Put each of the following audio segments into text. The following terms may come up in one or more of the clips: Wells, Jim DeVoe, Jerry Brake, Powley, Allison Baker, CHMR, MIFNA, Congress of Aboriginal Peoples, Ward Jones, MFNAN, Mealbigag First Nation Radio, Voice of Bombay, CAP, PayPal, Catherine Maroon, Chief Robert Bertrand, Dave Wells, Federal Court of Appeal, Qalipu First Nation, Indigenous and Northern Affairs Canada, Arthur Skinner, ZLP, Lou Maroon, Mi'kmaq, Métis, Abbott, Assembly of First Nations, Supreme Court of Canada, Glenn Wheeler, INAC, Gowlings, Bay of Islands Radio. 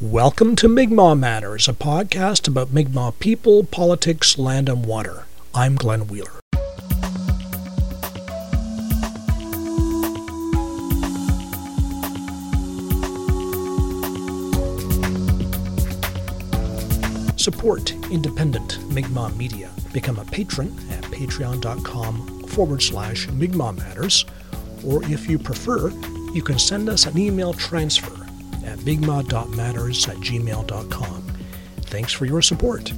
Welcome to Mi'kmaq Matters, a podcast about Mi'kmaq people, politics, land, and water. I'm Glenn Wheeler. Support independent Mi'kmaq media. Become a patron at patreon.com/Mi'kmaq Matters, or if you prefer, you can send us an email transfer at mi'kmaq.matters@gmail.com. Thanks for your support.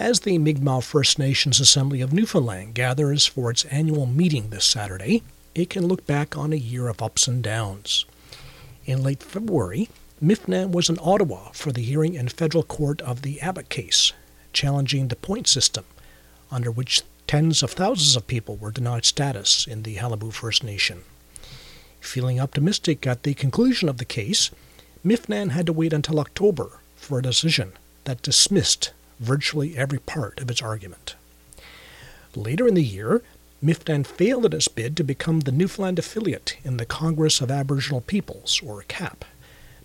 As the Mi'kmaq First Nations Assembly of Newfoundland gathers for its annual meeting this Saturday, it can look back on a year of ups and downs. In late February, MIFNA was in Ottawa for the hearing in federal court of the Abbott case, challenging the point system, under which tens of thousands of people were denied status in the Qalipu First Nation. Feeling optimistic at the conclusion of the case, MIFNAN had to wait until October for a decision that dismissed virtually every part of its argument. Later in the year, MIFNAN failed in its bid to become the Newfoundland affiliate in the Congress of Aboriginal Peoples, or CAP,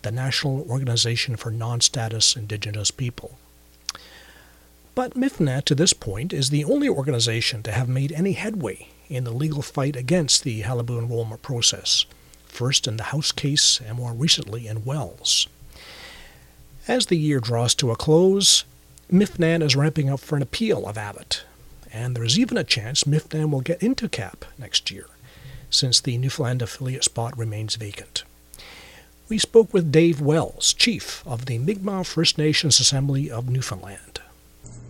the National Organization for Non-Status Indigenous People. But MIFNA, to this point, is the only organization to have made any headway in the legal fight against the Qalipu enrollment process, first in the House case and more recently in Wells. As the year draws to a close, MIFNAN is ramping up for an appeal of Abbott, and there is even a chance MIFNAN will get into CAP next year, since the Newfoundland affiliate spot remains vacant. We spoke with Dave Wells, Chief of the Mi'kmaq First Nations Assembly of Newfoundland.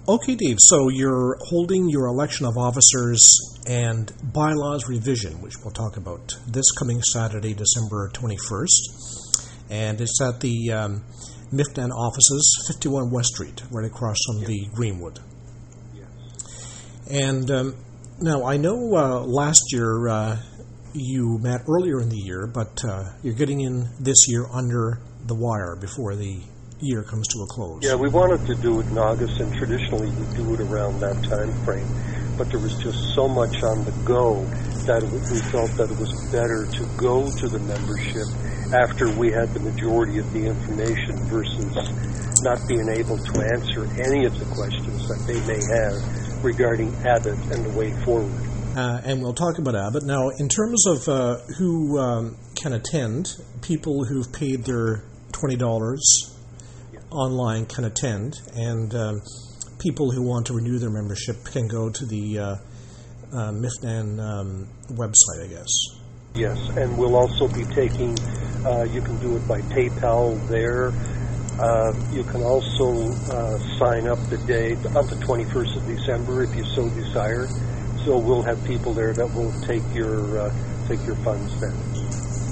Okay, Dave, so you're holding your election of officers and bylaws revision, which we'll talk about this coming Saturday, December 21st. And it's at the MIFNAN offices, 51 West Street, right across from the Greenwood. And now, I know last year you met earlier in the year, but you're getting in this year under the wire before the year comes to a close. Yeah, we wanted to do it in August, and traditionally we do it around that time frame. But there was just so much on the go that we felt that it was better to go to the membership after we had the majority of the information versus not being able to answer any of the questions that they may have regarding Abbott and the way forward. And we'll talk about Abbott. Now, in terms of who can attend, people who've paid their $20 online can attend, and people who want to renew their membership can go to the MIFNAN website, I guess. Yes, and we'll also be taking, you can do it by PayPal there. You can also sign up the day of the 21st of December if you so desire. So we'll have people there that will take your funds then.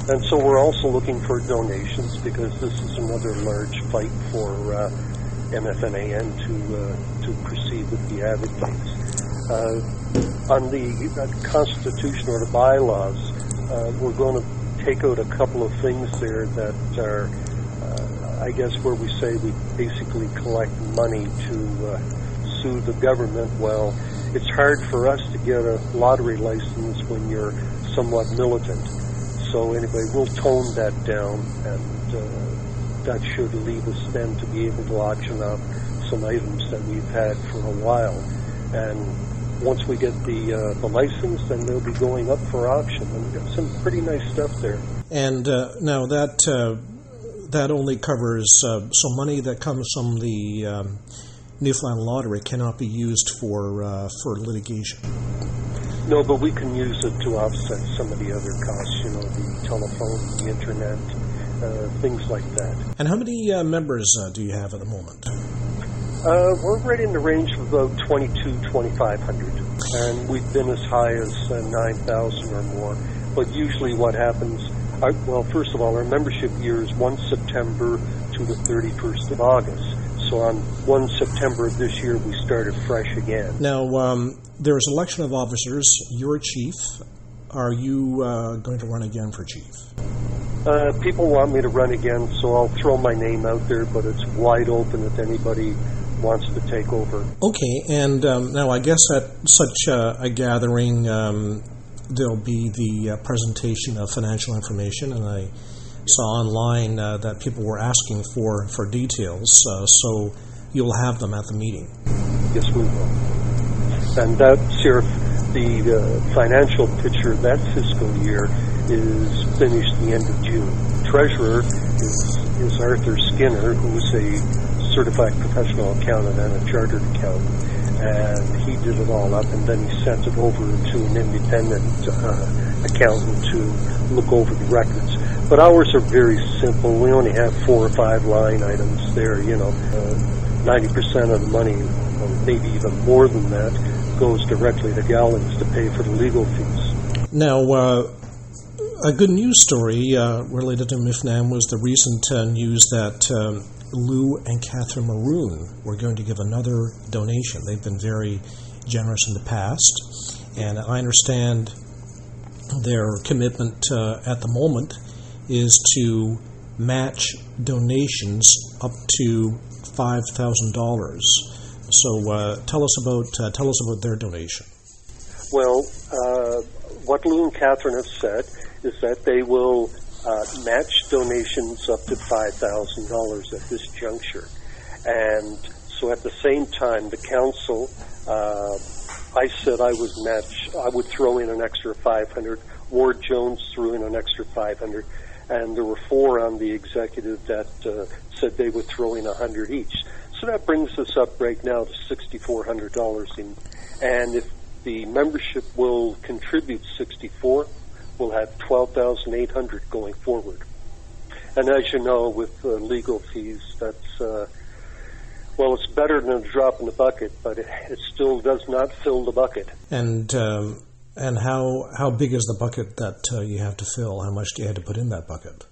And so we're also looking for donations, because this is another large fight for MFNAN to proceed with the Abbott case. On the Constitution or the bylaws, we're going to take out a couple of things there that are, I guess, where we say we basically collect money to sue the government. Well, it's hard for us to get a lottery license when you're somewhat militant. So anyway, we'll tone that down, and that should leave us then to be able to auction off some items that we've had for a while. And once we get the license, then they'll be going up for auction. And we've got some pretty nice stuff there. And now that only covers some money that comes from the Newfoundland lottery cannot be used for litigation. No, but we can use it to offset some of the other costs, you know, the telephone, the internet, things like that. And how many members do you have at the moment? We're right in the range of about 2,500, and we've been as high as 9,000 or more. But usually what happens, well, first of all, our membership year is 1 September to the 31st of August. So on 1 September of this year, we started fresh again. Now, there's election of officers. You're chief. Are you going to run again for chief? People want me to run again, so I'll throw my name out there, but it's wide open if anybody wants to take over. Okay, and now I guess at such a gathering, there'll be the presentation of financial information, and I saw online that people were asking for details, so you'll have them at the meeting. Yes, we will. And that's your, the financial picture of that fiscal year is finished the end of June. Treasurer is Arthur Skinner, who's a certified professional accountant and a chartered accountant, and he did it all up, and then he sent it over to an independent accountant to look over the records. But ours are very simple. We only have 4 or 5 line items there, you know. 90% of the money, or maybe even more than that, goes directly to Gowlings to pay for the legal fees. Now, a good news story related to MIFNAN was the recent news that Lou and Catherine Maroon were going to give another donation. They've been very generous in the past, and I understand their commitment at the moment is to match donations up to $5,000. So tell us about their donation. Well, what Lou and Catherine have said is that they will match donations up to $5,000 at this juncture. And so at the same time, the council, I said I would throw in an extra $500. Ward Jones threw in an extra $500. And there were 4 on the executive that said they would throw in $100 each. So that brings us up right now to $6,400. And if the membership will contribute $6,400, we'll have $12,800 going forward. And as you know, with legal fees, that's, well, it's better than a drop in the bucket, but it still does not fill the bucket. And how big is the bucket that you have to fill? How much do you have to put in that bucket?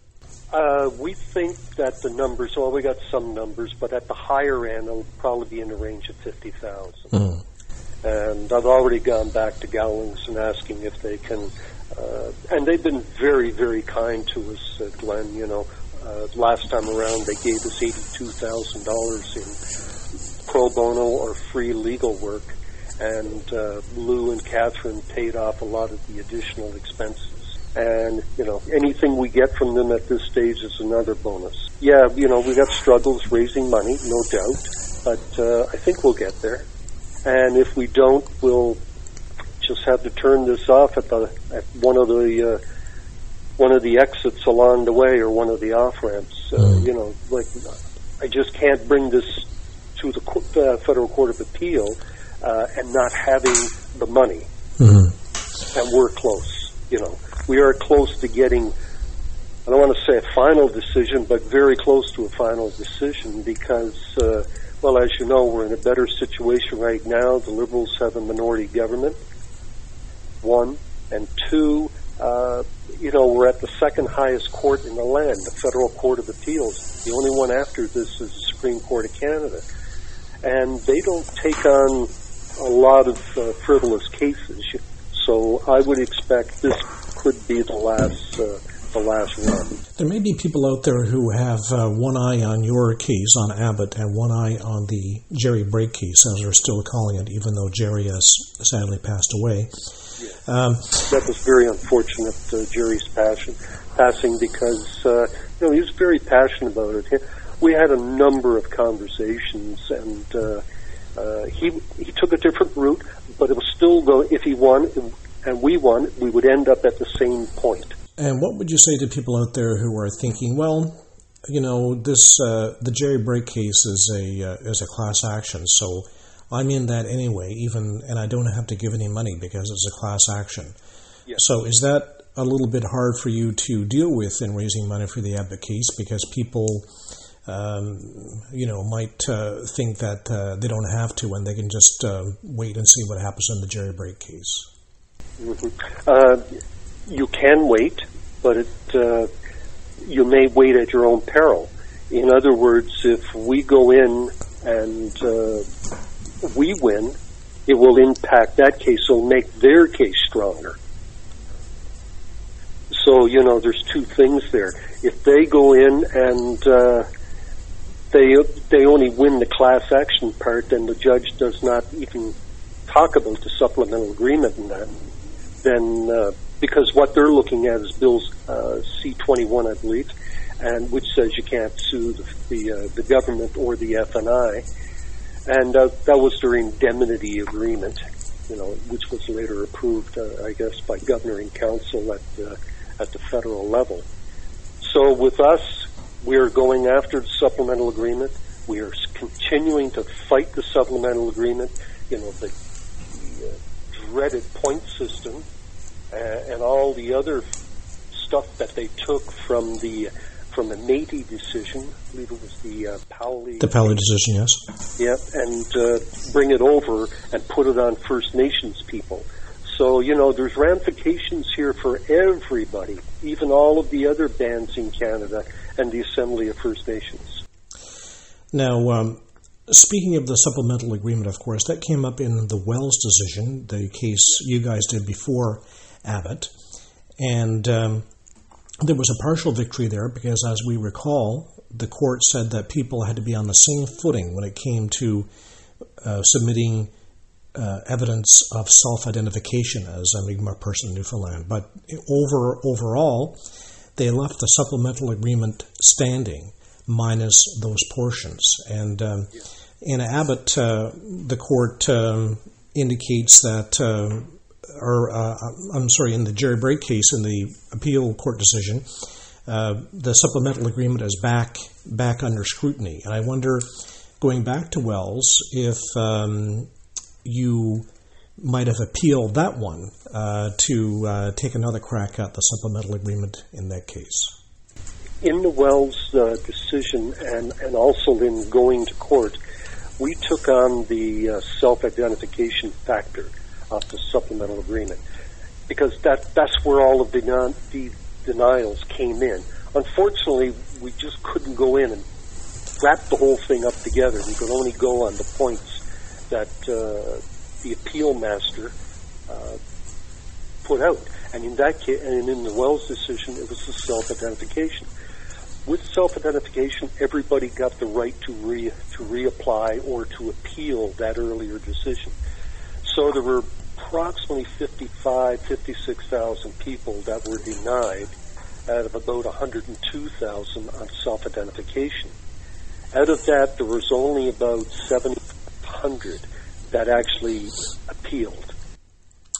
We think that the numbers, well, we got some numbers, but at the higher end, it'll probably be in the range of $50,000. Mm. And I've already gone back to Gowlings and asking if they can, and they've been very, very kind to us, Glenn. You know, last time around, they gave us $82,000 in pro bono or free legal work. And Lou and Catherine paid off a lot of the additional expenses. And, you know, anything we get from them at this stage is another bonus. Yeah, you know, we got struggles raising money, no doubt, but I think we'll get there. And if we don't, we'll just have to turn this off at one of the exits along the way, or one of the off ramps. You know, like, I just can't bring this to the Federal Court of Appeal and not having the money. Mm-hmm. And we're close, you know. We are close to getting, I don't want to say a final decision, but very close to a final decision because, well, as you know, we're in a better situation right now. The Liberals have a minority government, 1. And 2, you know, we're at the second highest court in the land, the Federal Court of Appeals. The only one after this is the Supreme Court of Canada. And they don't take on a lot of frivolous cases, so I would expect this could be the last run. There may be people out there who have one eye on your case on Abbott and one eye on the Jerry Brake case, as they're still calling it, even though Jerry has sadly passed away. Yeah. That was very unfortunate, Jerry's passing, because you know, he was very passionate about it. We had a number of conversations, and he took a different route, but it was still going. If he won and we won, we would end up at the same point. And what would you say to people out there who are thinking, well, you know, this the Jerry Brake case is a class action, so I'm in that anyway, and I don't have to give any money because it's a class action. Yes. So is that a little bit hard for you to deal with in raising money for the Abbott case, because people, you know, might think that they don't have to, and they can just wait and see what happens in the Jerry Brake case? Mm-hmm. You can wait, but you may wait at your own peril. In other words, if we go in and we win, it will impact that case. It'll make their case stronger. So, you know, there's 2 things there. If they go in and they only win the class action part, then the judge does not even talk about the supplemental agreement in that. then because what they're looking at is Bills C-21, I believe, and which says you can't sue the government or the FNI, and that was their indemnity agreement, you know, which was later approved, I guess, by governor and council at the federal level. So with us, we are going after the supplemental agreement. We are continuing to fight the supplemental agreement, you know, the dreaded point system, and all the other stuff that they took from the Métis decision. I believe it was the Powley. The Powley decision, yes. Yeah, and bring it over and put it on First Nations people. So, you know, there's ramifications here for everybody, even all of the other bands in Canada and the Assembly of First Nations. Now, speaking of the supplemental agreement, of course, that came up in the Wells decision, the case you guys did before Abbott. And there was a partial victory there because, as we recall, the court said that people had to be on the same footing when it came to submitting evidence of self-identification as a Mi'kmaq person in Newfoundland. But overall, they left the supplemental agreement standing, minus those portions. And in Abbott, the court indicates that, in the Jerry Brake case, in the appeal court decision, the supplemental agreement is back under scrutiny. And I wonder, going back to Wells, if you might have appealed that one to take another crack at the supplemental agreement in that case. In the Wells decision and also in going to court, we took on the self-identification factor of the supplemental agreement because that's where all of the denials came in. Unfortunately, we just couldn't go in and wrap the whole thing up together. We could only go on the points that the appeal master put out. And in that case, and in the Wells decision, it was the self-identification. With self-identification, everybody got the right to reapply or to appeal that earlier decision. So there were approximately 56,000 people that were denied out of about 102,000 on self-identification. Out of that, there was only about 7,500 that actually appealed.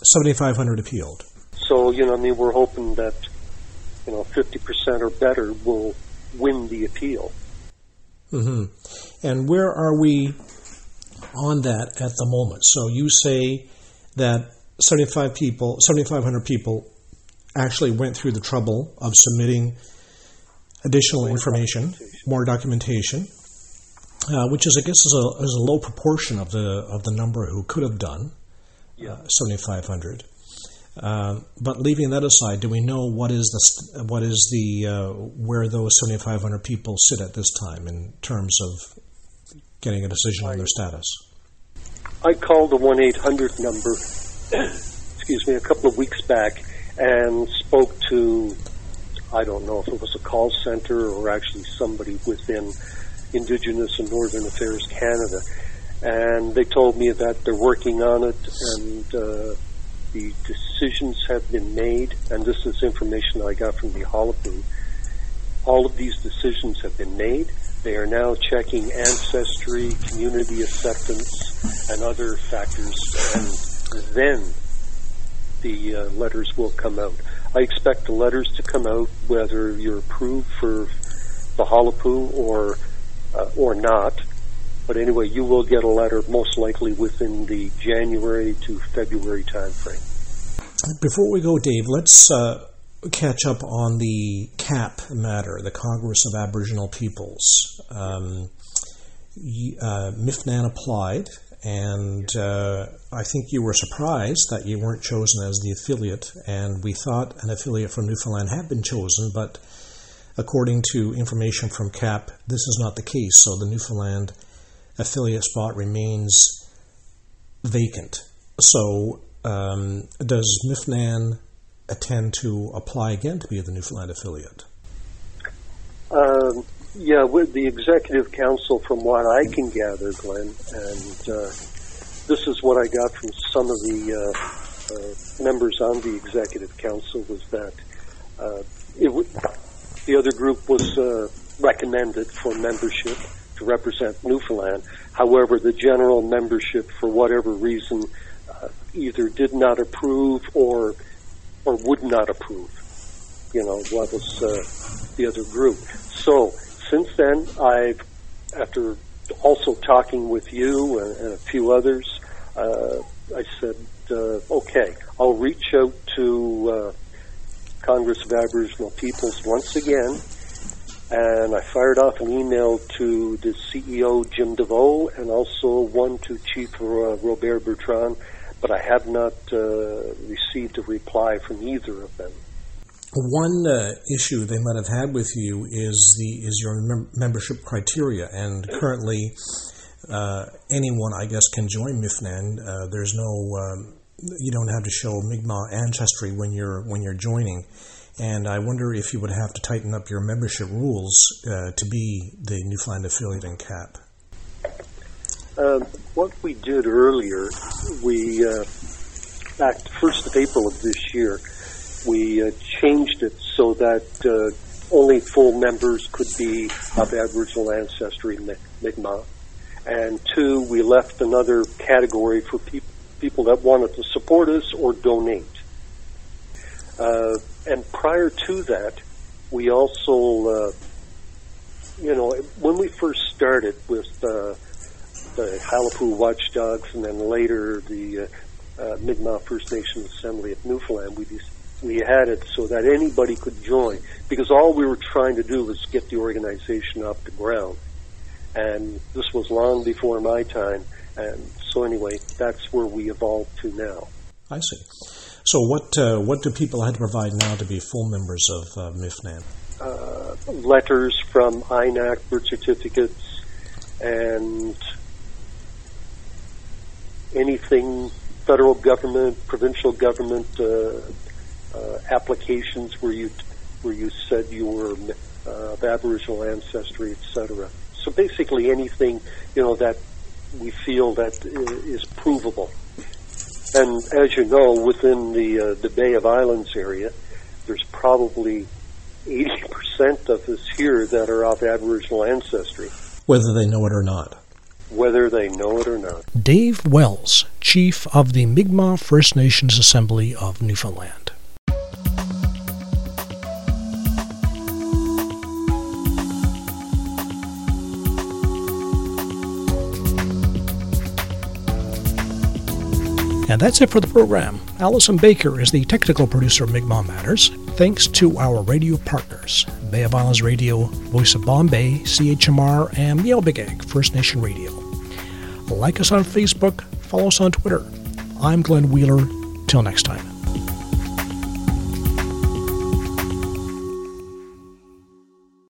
7,500 appealed. So, you know, I mean, we're hoping that, you know, 50% or better will win the appeal. Mm-hmm. And where are we on that at the moment? So you say that 7,500 people actually went through the trouble of submitting additional more documentation, which is, I guess, is a low proportion of the number who could have done 7,500. But leaving that aside, do we know where those 7,500 people sit at this time in terms of getting a decision on their status? I called the 1-800 number, excuse me, a couple of weeks back and spoke to, I don't know if it was a call center or actually somebody within Indigenous and Northern Affairs Canada, and they told me that they're working on it and the decisions have been made, and this is information I got from the Qalipu. All of these decisions have been made. They are now checking ancestry, community acceptance, and other factors, and then the letters will come out. I expect the letters to come out whether you're approved for the Qalipu or not. But anyway, you will get a letter most likely within the January to February time frame. Before we go, Dave, let's catch up on the CAP matter, the Congress of Aboriginal Peoples. MIFNAN applied, and I think you were surprised that you weren't chosen as the affiliate, and we thought an affiliate from Newfoundland had been chosen, but according to information from CAP, this is not the case, so the Newfoundland affiliate spot remains vacant. So does MIFNAN intend to apply again to be the Newfoundland affiliate? With the Executive Council, from what I can gather, Glenn, and this is what I got from some of the members on the Executive Council was that the other group was recommended for membership to represent Newfoundland. However, the general membership, for whatever reason, either did not approve or would not approve, you know, what was the other group. So since then, I've, after also talking with you and a few others, I said, okay, I'll reach out to Congress of Aboriginal Peoples once again, and I fired off an email to the CEO, Jim DeVoe, and also one to Chief Robert Bertrand, but I have not received a reply from either of them. One issue they might have had with you is your membership criteria, and currently anyone, I guess, can join MIFNAN. There's no you don't have to show Mi'kmaq ancestry when you're joining, and I wonder if you would have to tighten up your membership rules to be the Newfoundland affiliate in CAP. What we did earlier, we back 1st of April of this year. We changed it so that only full members could be of Aboriginal ancestry, Mi'kmaq. And 2, we left another category for people that wanted to support us or donate. And prior to that, we also, you know, when we first started with the Qalipu Watchdogs and then later the Mi'kmaq First Nation Assembly of Newfoundland, we had it so that anybody could join, because all we were trying to do was get the organization off the ground. And this was long before my time, and so anyway, that's where we evolved to now. I see. So what do people have to provide now to be full members of MIFNAN? Letters from INAC, birth certificates, and anything federal government, provincial government, applications where you said you were of Aboriginal ancestry, etc. So basically anything, you know, that we feel that is provable. And as you know, within the Bay of Islands area, there's probably 80% of us here that are of Aboriginal ancestry, whether they know it or not. Whether they know it or not. Dave Wells, Chief of the Mi'kmaq First Nations Assembly of Newfoundland. And that's it for the program. Allison Baker is the technical producer of Mi'kmaq Matters. Thanks to our radio partners, Bay of Islands Radio, Voice of Bombay, CHMR, and Mealbigag First Nation Radio. Like us on Facebook, follow us on Twitter. I'm Glenn Wheeler. Till next time.